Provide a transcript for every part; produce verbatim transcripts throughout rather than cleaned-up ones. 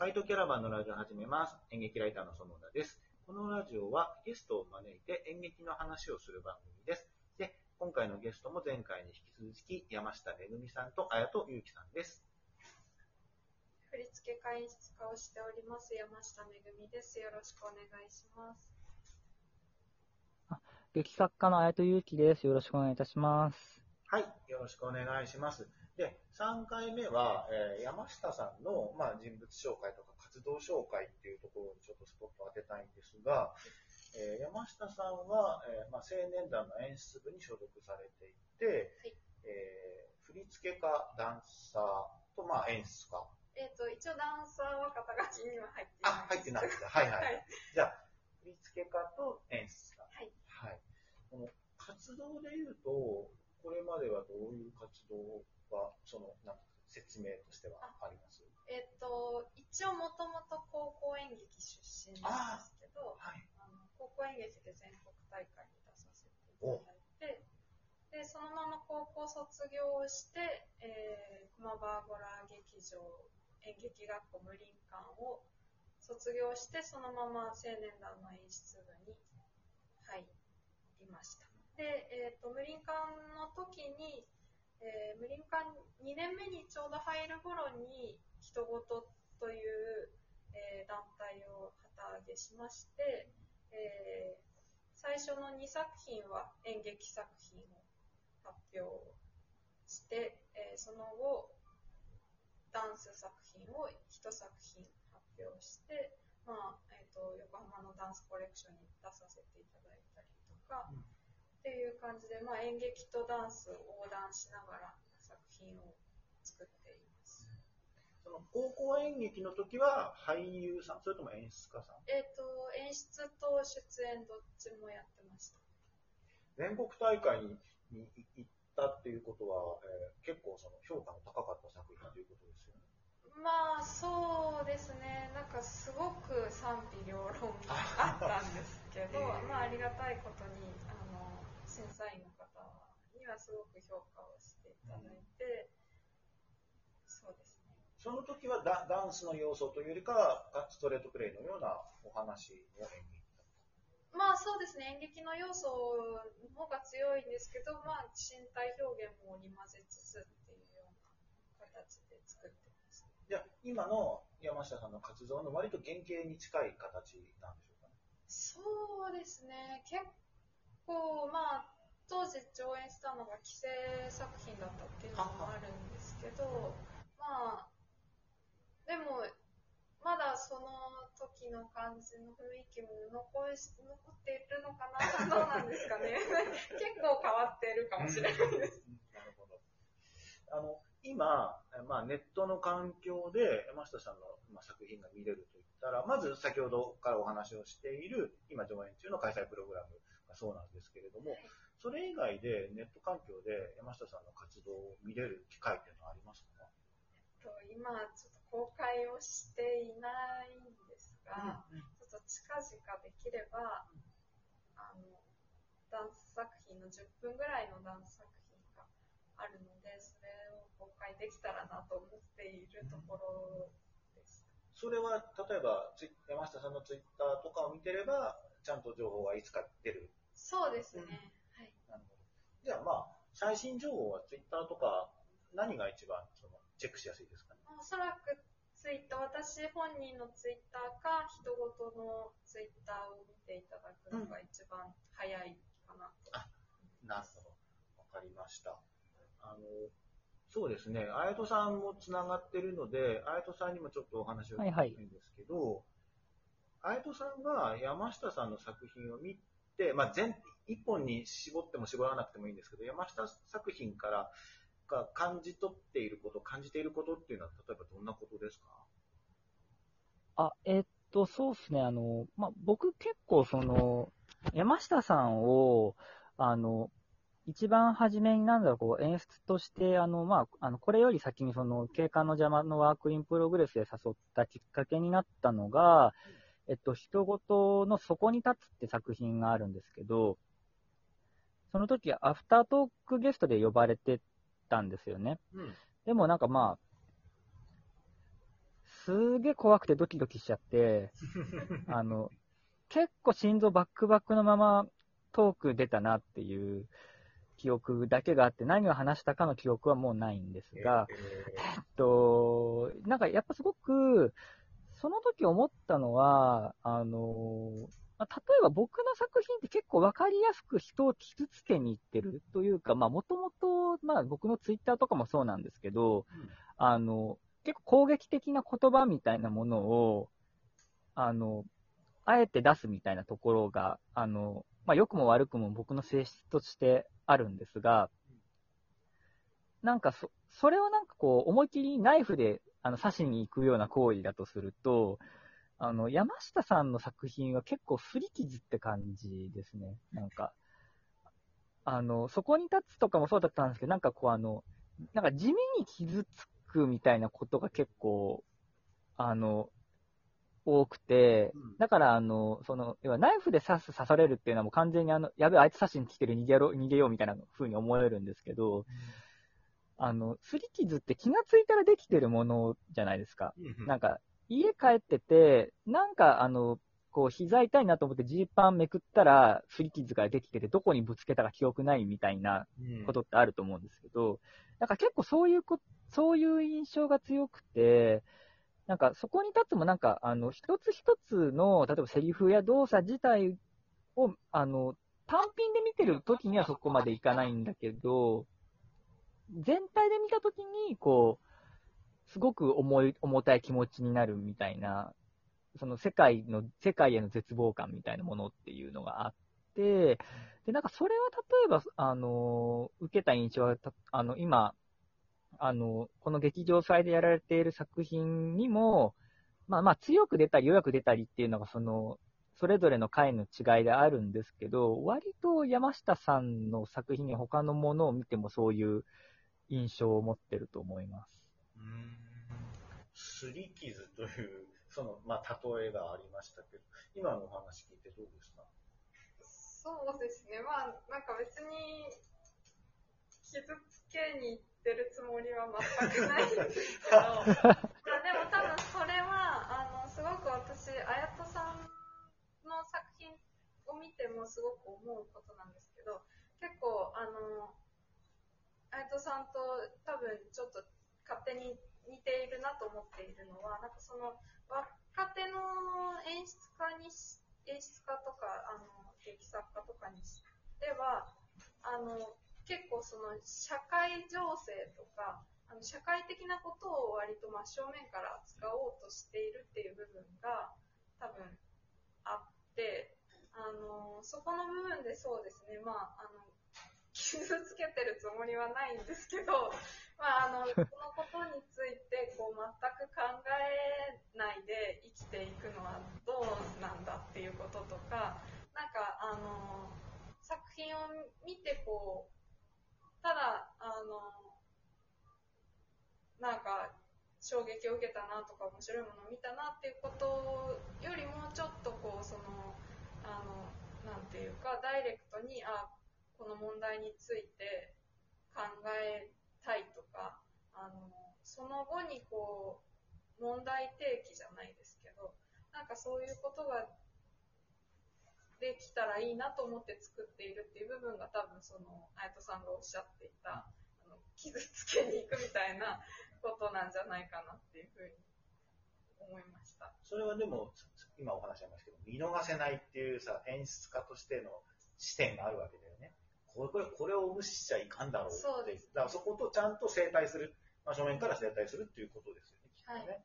サイトキャラバンのラジオを始めます。演劇ライターの園田です。このラジオはゲストを招いて演劇の話をする番組です。で、今回のゲストも前回に引き続き山下めぐみさんと綾戸優希さんです。振付演出家をしております山下めぐみです。よろしくお願いします。あ、劇作家の綾戸優希です。よろしくお願いいたします。はい、よろしくお願いします。で、さんかいめは、えー、山下さんの、まあ、人物紹介とか活動紹介っていうところにちょっとスポットを当てたいんですが、えー、山下さんは、えーまあ、青年団の演出部に所属されていて、はい、えー、振付家、ダンサーと、まあ、演出家。えっと、一応ダンサーは肩書きには入っていない。あ、入ってないです。はいはい。はい、じゃあ、振付家と演出家。はい。はい、この活動でいうと、これまではどういう活動は、そのなんか説明としてはあります？えっと、一応もともと高校演劇出身なんですけど、あ、はい、あの高校演劇で全国大会に出させていただいて、でそのまま高校卒業して、えー、駒場アゴラ劇場演劇学校無林館を卒業して、そのまま青年団の演出部に入りました。で、えーと、無林館の時に、えー、無林館にねんめにちょうど入る頃にひとごとという、えー、団体を旗揚げしまして、えー、最初のにさくひんは演劇作品を発表して、えー、その後ダンス作品をいちさくひん発表して、まあえーと、横浜のダンスコレクションに出させていただいたりとか、うん、っていう感じで、まあ、演劇とダンスを横断しながら作品を作っています。その高校演劇の時は俳優さん、それとも演出家さん？えっと、演出と出演どっちもやってました。全国大会に行ったっていうことは、えー、結構その評価の高かった作品ということですよね。まあそうですね、なんかすごく賛否両論があったんですけど、えー、まあありがたいことに。審査員の方にはすごく評価をしていただいて、うん、そうですね。その時は ダ, ダンスの要素というよりかはストレートプレイのようなお話の演劇だった。まあそうですね。演劇の要素の方が強いんですけど、まあ身体表現も織り交ぜつつっていうような形で作ってます。じゃあ今の山下さんの活動の割と原型に近い形なんでしょうかね。そうですね。結構こうまあ、当時上演したのが既成作品だったっていうのもあるんですけど、まあ、でもまだその時の感じの雰囲気も残し残っているのかな、どうなんですかね。結構変わっているかもしれないです。なるほど。あの今、まあ、ネットの環境で山下さんの、まあ、作品が見れるといったら、まず先ほどからお話をしている今上演中の開催プログラムがそうなんですけれども、はい、それ以外でネット環境で山下さんの活動を見れる機会っていうのはありますか？今ちょっと公開をしていないんですが、うんうん、ちょっと近々できれば、うん、あのダンス作品のじゅっぷんぐらいのダンス作品があるので、それを公開できたらなと思っているところです。それは例えば山下さんのツイッターとかを見てればちゃんと情報はいつか出る。そうですね。うん、はい。なるほど。じゃあまあ最新情報はツイッターとか何が一番そのチェックしやすいですかね。おそらくツイッター、私本人のツイッターか人ごとのツイッターを見ていただくのが一番早いかなと、うん。あ、なるほど。わかりました。あの。そうですね、綾戸さんもつながっているので、綾戸さんにもちょっとお話を聞きたいんですけど、はいはい、綾戸さんが山下さんの作品を見て、まあ、全一本に絞っても絞らなくてもいいんですけど、山下作品からが感じ取っていること、感じていることっていうのは、例えばどんなことですか？あ、えっと、そうですね、あの、まあ、僕結構その、山下さんを、あの、一番初めになんだろう、こう演出としてあの、まあ、あのこれより先にその景観の邪魔のワークインプログレスで誘ったきっかけになったのが、えっと、人ごとの底に立つって作品があるんですけど、その時アフタートークゲストで呼ばれてたんですよね、うん、でもなんかまあすげえ怖くてドキドキしちゃってあの結構心臓バックバックのままトーク出たなっていう記憶だけがあって、何を話したかの記憶はもうないんですが、えっと、なんかやっぱすごくその時思ったのは、あの例えば僕の作品って結構分かりやすく人を傷つけにいってるというか、もともと僕のツイッターとかもそうなんですけど、うん、あの結構攻撃的な言葉みたいなものをあのあえて出すみたいなところが、あの、まあ、良くも悪くも僕の性質としてあるんですが、なんか そ, それをなんかこう思い切りナイフであの刺しに行くような行為だとすると、あの山下さんの作品は結構すり傷って感じですね。なんかあのそこに立つとかもそうだったんですけど、なんかこうあのなんか地味に傷つくみたいなことが結構あの多くて、だからあのその要はナイフで刺す刺されるっていうのはもう完全にあのやべえあいつ刺しに来てる逃げろ逃げようみたいな風に思えるんですけど、うん、あのすり傷って気がついたらできてるものじゃないですか。うん、なんか家帰ってて、なんかあのこう膝痛いなと思ってジーパンめくったらすり傷ができてて、どこにぶつけたか記憶ないみたいなことってあると思うんですけど、うん、なんか結構そういうこそういう印象が強くて、なんかそこに立ってもなんかあの一つ一つの例えばセリフや動作自体をあの単品で見てるときにはそこまでいかないんだけど、全体で見たときにこうすごく重い、重たい気持ちになるみたいな、その世界の、世界への絶望感みたいなものっていうのがあって、で、なんかそれは例えば、あの、受けた印象は、あの、今、あの、この劇場祭でやられている作品にも、まあまあ強く出たり弱く出たりっていうのが、その、それぞれの回の違いであるんですけど、割と山下さんの作品に他のものを見てもそういう印象を持ってると思います。すり傷というその、まあ、例えがありましたけど、今のお話聞いてどうでした？そうですね、まあ、なんか別に傷つけに行ってるつもりは全くないんですけどでも多分それはあのすごく私、綾人さんの作品を見てもすごく思うことなんですけど、結構あの綾人さんと多分ちょっと勝手に似ているなと思っているのは、なんかその若手の演出家にし演出家とかあの劇作家とかにしては、あの結構その社会情勢とかあの社会的なことを割と真正面から扱おうとしているっていう部分が多分あって、あのそこの部分でそうですね、まああの傷つけてるつもりはないんですけど、まあ、あのこのことについてこう全く考えないで生きていくのはどうなんだっていうこととか、なんかあの作品を見てこうただあのなんか衝撃を受けたなとか面白いものを見たなっていうことよりもちょっとこうそのあのなんていうかダイレクトにあこの問題について考えたいとか、あのその後にこう問題提起じゃないですけど、なんかそういうことができたらいいなと思って作っているっていう部分が多分その綾人さんがおっしゃっていたあの傷つけに行くみたいなことなんじゃないかなっていうふうに思いました。それはでも今お話ししましたけど、見逃せないっていうさ演出家としての視点があるわけで。これ、これを無視しちゃいかんだろうって、そうだからそことちゃんと正対する、まあ、正面から正対するっていうことですよね、きっとね、はい、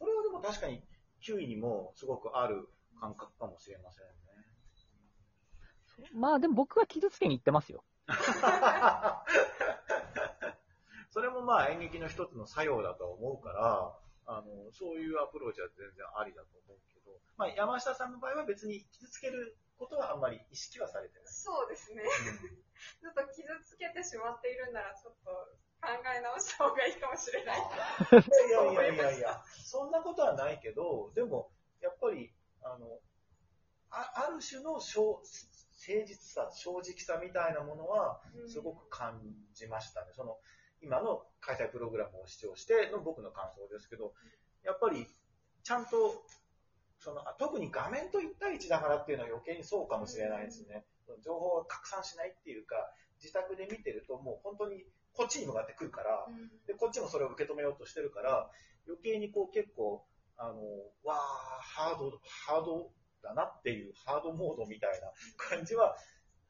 それはでも確かにきゅういにもすごくある感覚かもしれませんね。まあでも僕は傷つけに行ってますよそれもまあ演劇の一つの作用だと思うから、あのそういうアプローチは全然ありだと思うけど、まあ、山下さんの場合は別に傷つけることはあんまり意識はされてない。そうですね。ちょっと傷つけてしまっているならちょっと考え直した方がいいかもしれない。いやいやいやいや、そんなことはないけど、でもやっぱりあの あ, ある種の誠実さ、正直さみたいなものはすごく感じましたね。うん、その今の開催プログラムを視聴しての僕の感想ですけど、やっぱりちゃんとその特に画面といち対いちだからっていうのは余計にそうかもしれないですね。情報が拡散しないっていうか、自宅で見てるともう本当にこっちに向かってくるから、うん、でこっちもそれを受け止めようとしてるから余計にこう結構あのわーハードハードだなっていうハードモードみたいな感じは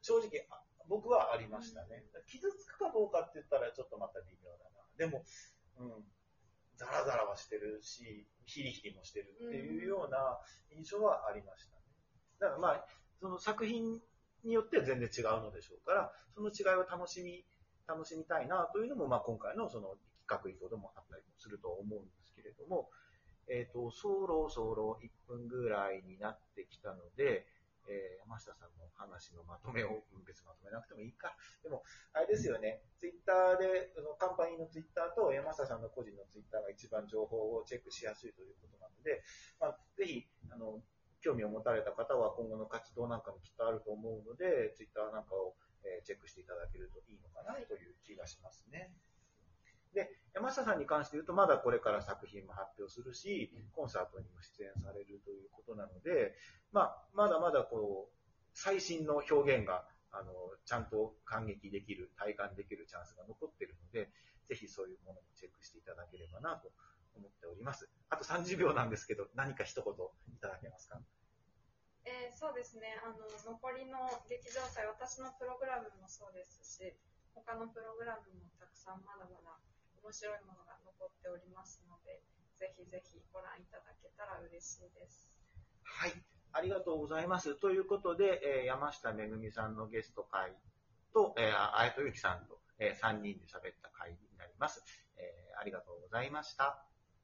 正直僕はありましたね。傷つくかどうかって言ったらちょっとまた微妙だな。でも、うん、ザラザラはしてるしヒリヒリもしてるっていうような印象はありましたね。だからまあその作品によっては全然違うのでしょうから、その違いを楽しみ楽しみたいなというのも、まあ、今回のその企画以降でもあったりもすると思うんですけれども、えーと、そろそろいっぷんぐらいになってきたので、えー、山下さんの話のまとめを、別にまとめなくてもいいか。でも、あれですよね、ツイッターで、カンパニーのツイッターと山下さんの個人のツイッターが一番情報をチェックしやすいということなので、まあ、ぜひ、あの、興味を持たれた方は今後の活動なんかもきっとあると思うので、ツイッターなんかをチェックしていただけるといいのかなという気がしますね。で、山下さんに関して言うと、まだこれから作品も発表するし、コンサートにも出演されるということなので、まあ、まだまだこう最新の表現があのちゃんと感激できる、体感できるチャンスが残っているので、ぜひそういうものもチェックしていただければなと思っております。あとさんじゅうびょうなんですけど、何か一言いただけますか？えー、そうですね、あの残りの劇場祭、私のプログラムもそうですし、他のプログラムもたくさんまだまだ面白いものが残っておりますので、ぜひぜひご覧いただけたら嬉しいです。はい、ありがとうございます。ということで、えー、山下めぐみさんのゲスト会と、えー、綾戸ゆきさんと、えー、さんにんで喋った会になります。えー、ありがとうございました。